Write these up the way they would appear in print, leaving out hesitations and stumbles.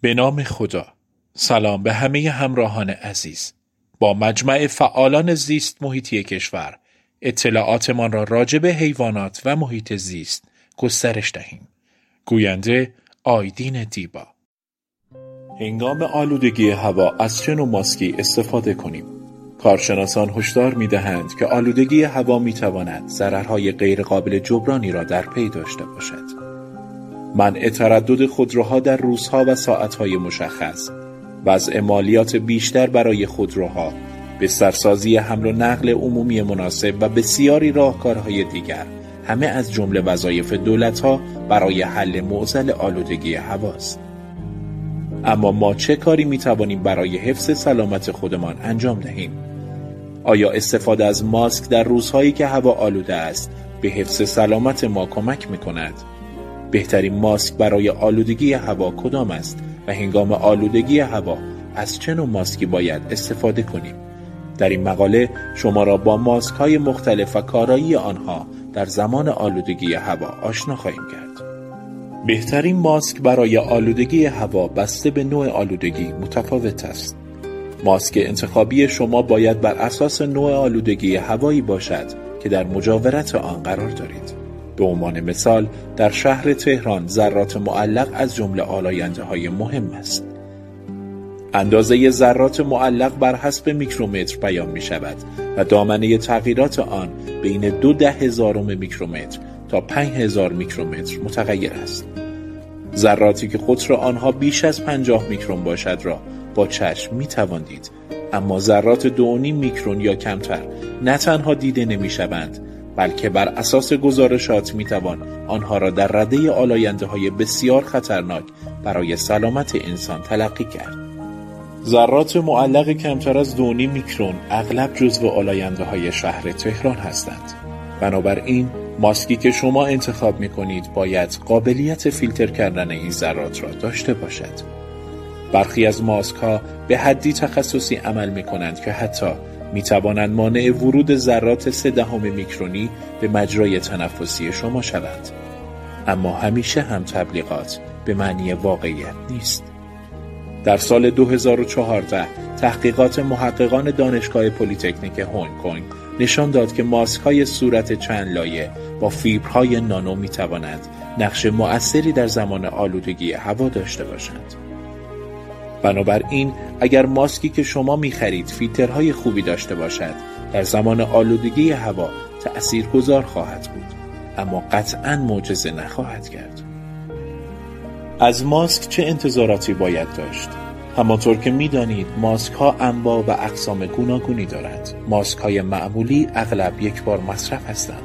به نام خدا. سلام به همه همراهان عزیز. با مجمع فعالان زیست محیطی کشور اطلاعاتمان را راجع به حیوانات و محیط زیست گسترش دهیم. گوینده آیدین دیبا. هنگام آلودگی هوا از چه نوع ماسکی استفاده کنیم؟ کارشناسان هشدار می‌دهند که آلودگی هوا می‌تواند ضررهای غیرقابل جبرانی را در پی داشته باشد. منع تردد خودروها در روزها و ساعت‌های مشخص، وضع مالیات بیشتر برای خودروها، بسترسازی حمل و نقل عمومی مناسب و بسیاری راهکارهای دیگر همه از جمله وظایف دولت‌ها برای حل معضل آلودگی هواست. اما ما چه کاری می‌توانیم برای حفظ سلامت خودمان انجام دهیم؟ آیا استفاده از ماسک در روزهایی که هوا آلوده است به حفظ سلامت ما کمک می‌کند؟ بهترین ماسک برای آلودگی هوا کدام است و هنگام آلودگی هوا از چه نوع ماسکی باید استفاده کنیم؟ در این مقاله شما را با ماسک‌های مختلف و کارایی آنها در زمان آلودگی هوا آشنا خواهیم کرد. بهترین ماسک برای آلودگی هوا بسته به نوع آلودگی متفاوت است. ماسک انتخابی شما باید بر اساس نوع آلودگی هوایی باشد که در مجاورت آن قرار دارید. به عنوان مثال در شهر تهران ذرات معلق از جمله آلاینده‌های مهم است. اندازه ذرات معلق بر حسب میکرومتر بیان می شود و دامنه تغییرات آن بین 0.002 میکرومتر تا 5000 میکرومتر متغیر است. ذراتی که قطر آنها بیش از 50 میکرون باشد را با چشم می توان دید، اما ذرات 2.5 میکرون یا کمتر نه تنها دیده نمی شوند، بلکه بر اساس گزارشات می توان آنها را در رده آلاینده‌های بسیار خطرناک برای سلامت انسان تلقی کرد. ذرات معلق کمتر از 2.5 میکرون اغلب جزو آلاینده‌های شهر تهران هستند. بنابراین ماسکی که شما انتخاب می‌کنید باید قابلیت فیلتر کردن این ذرات را داشته باشد. برخی از ماسک‌ها به حدی تخصصی عمل می‌کنند که حتی می‌توانند مانع ورود ذرات 0.3 میکرونی به مجرای تنفسی شما شوند. اما همیشه هم تبلیغات به معنی واقعیت نیست. در سال 2014 تحقیقات محققان دانشگاه پلی‌تکنیک هنگ کنگ نشان داد که ماسک‌های صورت چند لایه با فیبرهای نانو می‌توانند نقش مؤثری در زمان آلودگی هوا داشته باشند. بنابراین اگر ماسکی که شما می‌خرید فیلترهای خوبی داشته باشد، در زمان آلودگی هوا تأثیرگذار خواهد بود، اما قطعاً معجزه نخواهد کرد. از ماسک چه انتظاراتی باید داشت؟ همانطور که می‌دانید ماسک‌ها انواع و اقسام گوناگونی دارند. ماسک‌های معمولی اغلب یک بار مصرف هستند.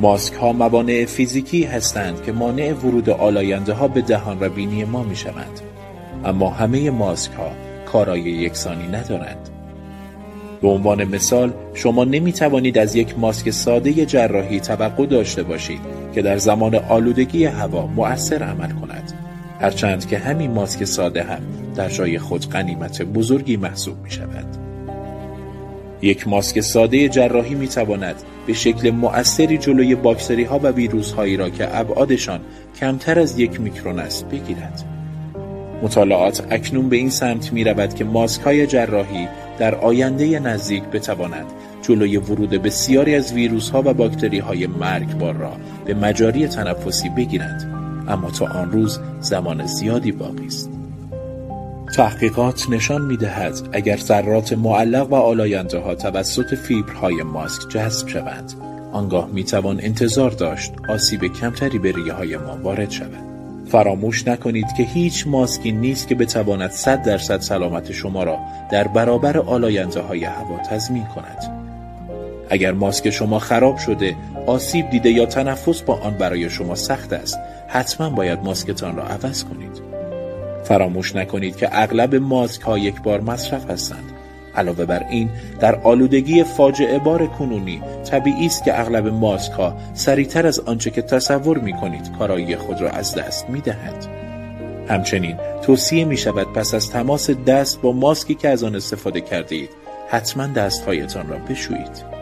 ماسک‌ها موانع فیزیکی هستند که مانع ورود آلاینده‌ها به دهان و بینی ما می‌شوند. اما همه ماسک‌ها کارایی یکسانی ندارند. به عنوان مثال شما نمی‌توانید از یک ماسک ساده جراحی توقع داشته باشید که در زمان آلودگی هوا مؤثر عمل کند، هرچند که همین ماسک ساده هم در جای خود غنیمت بزرگی محسوب می شود. یک ماسک ساده جراحی می تواند به شکل مؤثری جلوی باکتری ها و ویروس هایی را که ابعادشان کمتر از 1 میکرون است بگیرد. مطالعات اکنون به این سمت می رود که ماسک های جراحی در آینده نزدیک بتواند جلوی ورود بسیاری از ویروس ها و باکتری های مرگبار را به مجاری تنفسی بگیرند، اما تا آن روز زمان زیادی باقی است. تحقیقات نشان می‌دهد اگر ذرات معلق و آلاینده‌ها توسط فیبرهای ماسک جذب شوند، آنگاه می‌توان انتظار داشت آسیب کمتری به ریه‌های ما وارد شود. فراموش نکنید که هیچ ماسکی نیست که بتواند 100% سلامت شما را در برابر آلاینده‌های هوا تضمین کند. اگر ماسک شما خراب شده، آسیب دیده یا تنفس با آن برای شما سخت است، حتما باید ماسکتان را عوض کنید. فراموش نکنید که اغلب ماسک ها یک بار مصرف هستند. علاوه بر این، در آلودگی فاجعه بار کنونی طبیعی است که اغلب ماسک ها سریعتر از آنچه که تصور می کنید کارایی خود را از دست می دهند. همچنین توصیه می شود پس از تماس دست با ماسکی که از آن استفاده کرده اید، حتما دست‌هایتان را بشویید.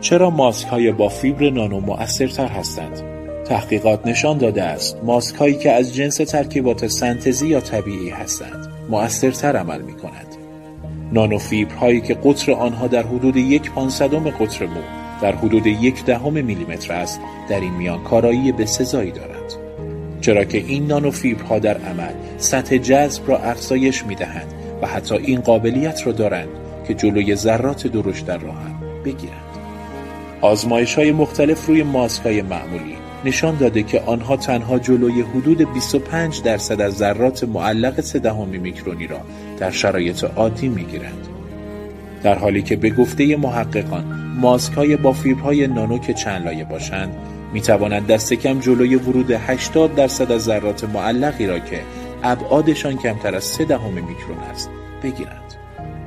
چرا ماسک‌های با فیبر نانو مؤثرتر هستند؟ تحقیقات نشان داده است ماسک هایی که از جنس ترکیبات سنتزی یا طبیعی هستند مؤثرتر عمل می کند. نانوفیبر هایی که قطر آنها در حدود 1/500 قطر مو در حدود 0.1 میلیمتر است در این میان کارایی بسزایی دارند، چرا که این نانوفیبرها در عمل سطح جذب را افزایش می دهند و حتی این قابلیت را دارند که جلوی ذرات درشت در راه هم بگیرند. آزمایش‌های مختلف روی ماسک‌های معمولی نشان داده که آنها تنها جلوی حدود 25% از ذرات معلق 0.3 میکرونی را در شرایط عادی می‌گیرند، در حالی که به گفته محققان ماسک‌های با فیبرهای نانو که چند لایه باشند می‌توانند دست کم جلوی ورود 80% از ذرات معلقی را که ابعادشان کمتر از 0.3 میکرون است بگیرند.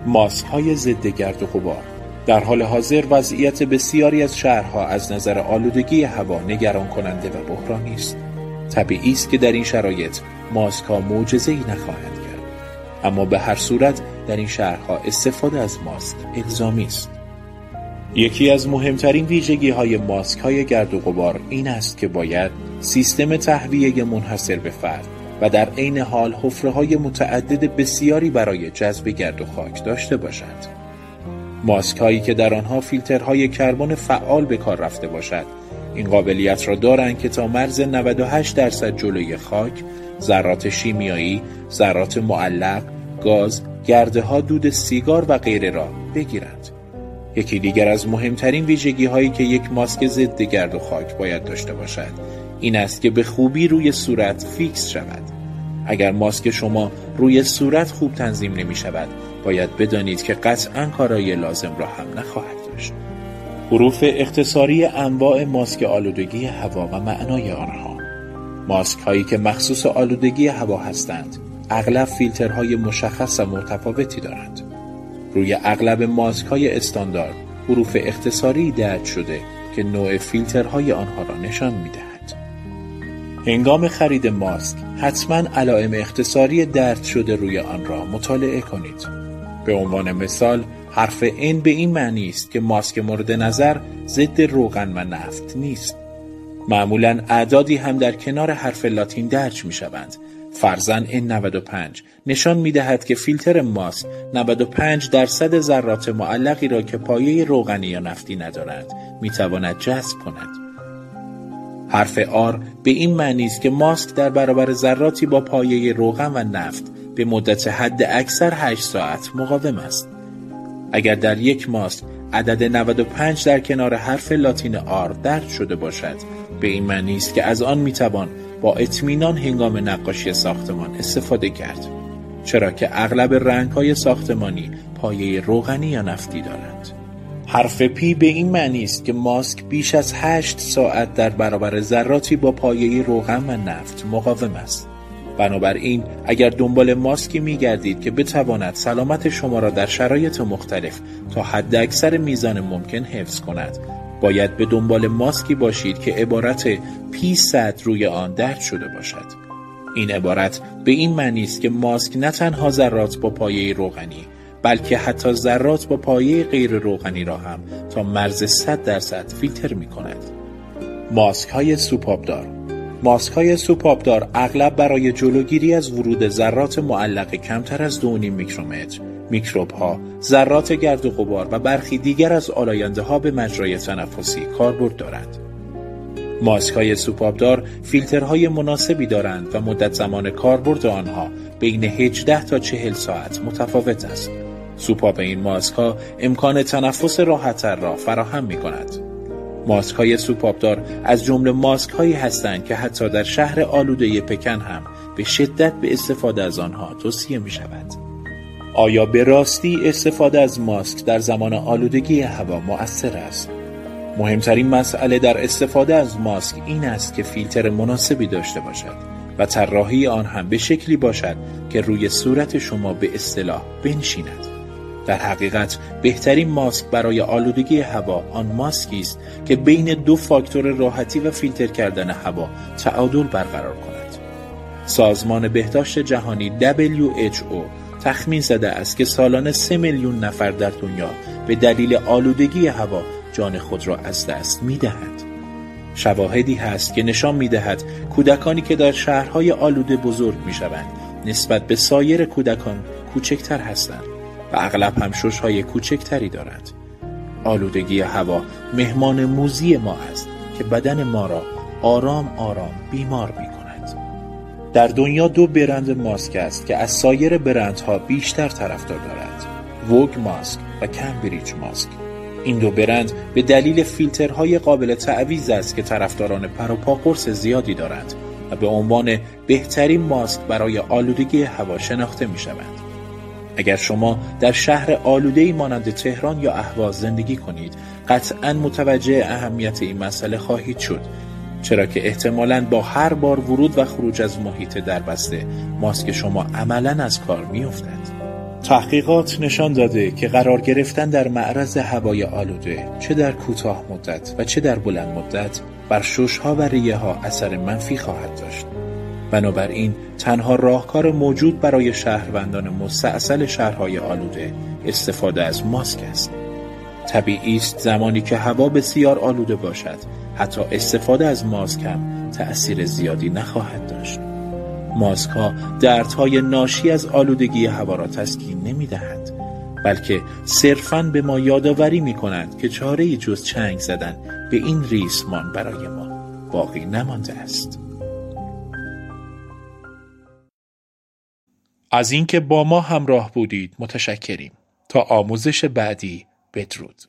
ماسک‌های ضد گرد و غبار در حال حاضر وضعیت بسیاری از شهرها از نظر آلودگی هوا نگران کننده و بحرانی است. طبیعی است که در این شرایط ماسک‌ها معجزه‌ای نخواهند کرد، اما به هر صورت در این شهرها استفاده از ماسک الزامی است. یکی از مهمترین ویژگی‌های ماسک‌های گرد و غبار این است که باید سیستم تهویه منحصر به فرد و در عین حال حفره‌های متعدد بسیاری برای جذب گرد و خاک داشته باشد. ماسک هایی که در آنها فیلترهای کربن فعال به کار رفته باشد این قابلیت را دارند که تا مرز 98% جلوی خاک، ذرات شیمیایی، ذرات معلق، گاز، گرده‌ها، دود سیگار و غیره را بگیرند. یکی دیگر از مهمترین ویژگی هایی که یک ماسک ضد گرد و خاک باید داشته باشد این است که به خوبی روی صورت فیکس شود. اگر ماسک شما روی صورت خوب تنظیم نمی شود باید بدانید که قطعاً کارایی لازم را هم نخواهد داشت. حروف اختصاری انواع ماسک آلودگی هوا و معنای آنها. ماسک هایی که مخصوص آلودگی هوا هستند اغلب فیلترهای مشخص و متفاوتی دارند. روی اغلب ماسک های استاندارد حروف اختصاری درج شده که نوع فیلترهای آنها را نشان می دهند. هنگام خرید ماسک حتما علائم اختصاری درج شده روی آن را مطالعه کنید. به عنوان مثال حرف N به این معنی است که ماسک مورد نظر ضد روغن و نفت نیست. معمولاً اعدادی هم در کنار حرف لاتین درج می شوند. فرضاً N95 نشان می دهد که فیلتر ماسک 95% ذرات معلقی را که پایه روغنی یا نفتی ندارند می تواند جذب کند. حرف آر به این معنی است که ماسک در برابر ذراتی با پایه روغن و نفت به مدت حد اکثر 8 ساعت مقاوم است. اگر در یک ماسک عدد 95 در کنار حرف لاتین آر درج شده باشد به این معنی است که از آن میتوان با اطمینان هنگام نقاشی ساختمان استفاده کرد، چرا که اغلب رنگ‌های ساختمانی پایه روغنی یا نفتی دارند. حرف پی به این معنی است که ماسک بیش از 8 ساعت در برابر ذراتی با پایه روغن و نفت مقاوم است. بنابراین اگر دنبال ماسکی می‌گردید که بتواند سلامت شما را در شرایط مختلف تا حد اکثر میزان ممکن حفظ کند، باید به دنبال ماسکی باشید که عبارت P100 روی آن درج شده باشد. این عبارت به این معنی است که ماسک نه تنها ذرات با پایه روغنی بلکه حتی ذرات با پایه غیر روغنی را هم تا مرز 100% فیلتر می کند. ماسک‌های سوپابدار. ماسک‌های سوپابدار اغلب برای جلوگیری از ورود ذرات معلق کمتر از 2.5 میکرومتر، میکروب‌ها، ذرات گرد و غبار و برخی دیگر از آلاینده‌ها به مجرای تنفسی کاربرد دارند. ماسک‌های سوپابدار فیلترهای مناسبی دارند و مدت زمان کاربرد آنها بین 18 تا 40 ساعت متفاوت است. سوپاب این ماسک‌ها امکان تنفس راحت‌تر را فراهم می‌کند. ماسک‌های سوپابدار از جمله ماسک‌هایی هستند که حتی در شهر آلوده پکن هم به شدت به استفاده از آنها توصیه می‌شود. آیا به راستی استفاده از ماسک در زمان آلودگی هوا مؤثر است؟ مهمترین مسئله در استفاده از ماسک این است که فیلتر مناسبی داشته باشد و طراحی آن هم به شکلی باشد که روی صورت شما به اصطلاح بنشیند. در حقیقت بهترین ماسک برای آلودگی هوا آن ماسکی است که بین دو فاکتور راحتی و فیلتر کردن هوا تعادل برقرار کند. سازمان بهداشت جهانی WHO تخمین زده است که سالانه 3 میلیون نفر در دنیا به دلیل آلودگی هوا جان خود را از دست می‌دهند. شواهدی هست که نشان می‌دهد کودکانی که در شهرهای آلوده بزرگ می‌شوند نسبت به سایر کودکان کوچکتر هستند و اغلب هم شش‌های کوچکتری دارند. آلودگی هوا مهمان موذی ما است که بدن ما را آرام آرام بیمار می‌کند. در دنیا 2 برند ماسک است که از سایر برندها بیشتر طرفدار دارند: ووگ ماسک و کمبریج ماسک. این 2 برند به دلیل فیلترهای قابل تعویض است که طرفداران پر و پا قرص زیادی دارند و به عنوان بهترین ماسک برای آلودگی هوا شناخته می‌شوند. اگر شما در شهر آلوده‌ای مانند تهران یا اهواز زندگی کنید، قطعاً متوجه اهمیت این مسئله خواهید شد، چرا که احتمالاً با هر بار ورود و خروج از محیط دربسته، ماسک شما عملاً از کار می‌افتد. تحقیقات نشان داده که قرار گرفتن در معرض هوای آلوده، چه در کوتاه مدت و چه در بلند مدت، بر شش‌ها و ریه‌ها اثر منفی خواهد داشت. بنابراین تنها راهکار موجود برای شهروندان مستعصل شهرهای آلوده استفاده از ماسک است. طبیعی است زمانی که هوا بسیار آلوده باشد، حتی استفاده از ماسک هم تأثیر زیادی نخواهد داشت. ماسک ها دردهای ناشی از آلودگی هوا را تسکین نمی دهند، بلکه صرفاً به ما یادآوری می کنند که چاره‌ای جز چنگ زدن به این ریسمان برای ما باقی نمانده است. از اینکه با ما همراه بودید متشکریم. تا آموزش بعدی، بدرود.